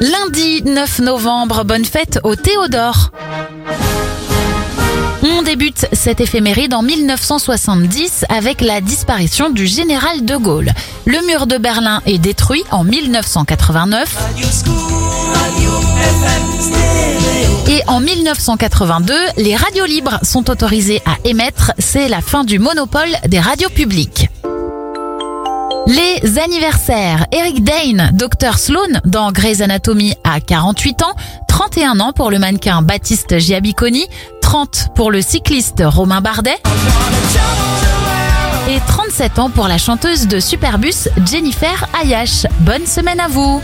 Lundi 9 novembre, bonne fête au Théodore. On débute cette éphéméride en 1970 avec la disparition du général de Gaulle. Le mur de Berlin est détruit en 1989. Et en 1982, les radios libres sont autorisées à émettre. C'est la fin du monopole des radios publiques. Les anniversaires. Eric Dane, Dr Sloan dans Grey's Anatomy à 48 ans, 31 ans pour le mannequin Baptiste Giabiconi, 30 pour le cycliste Romain Bardet et 37 ans pour la chanteuse de Superbus Jennifer Ayache. Bonne semaine à vous!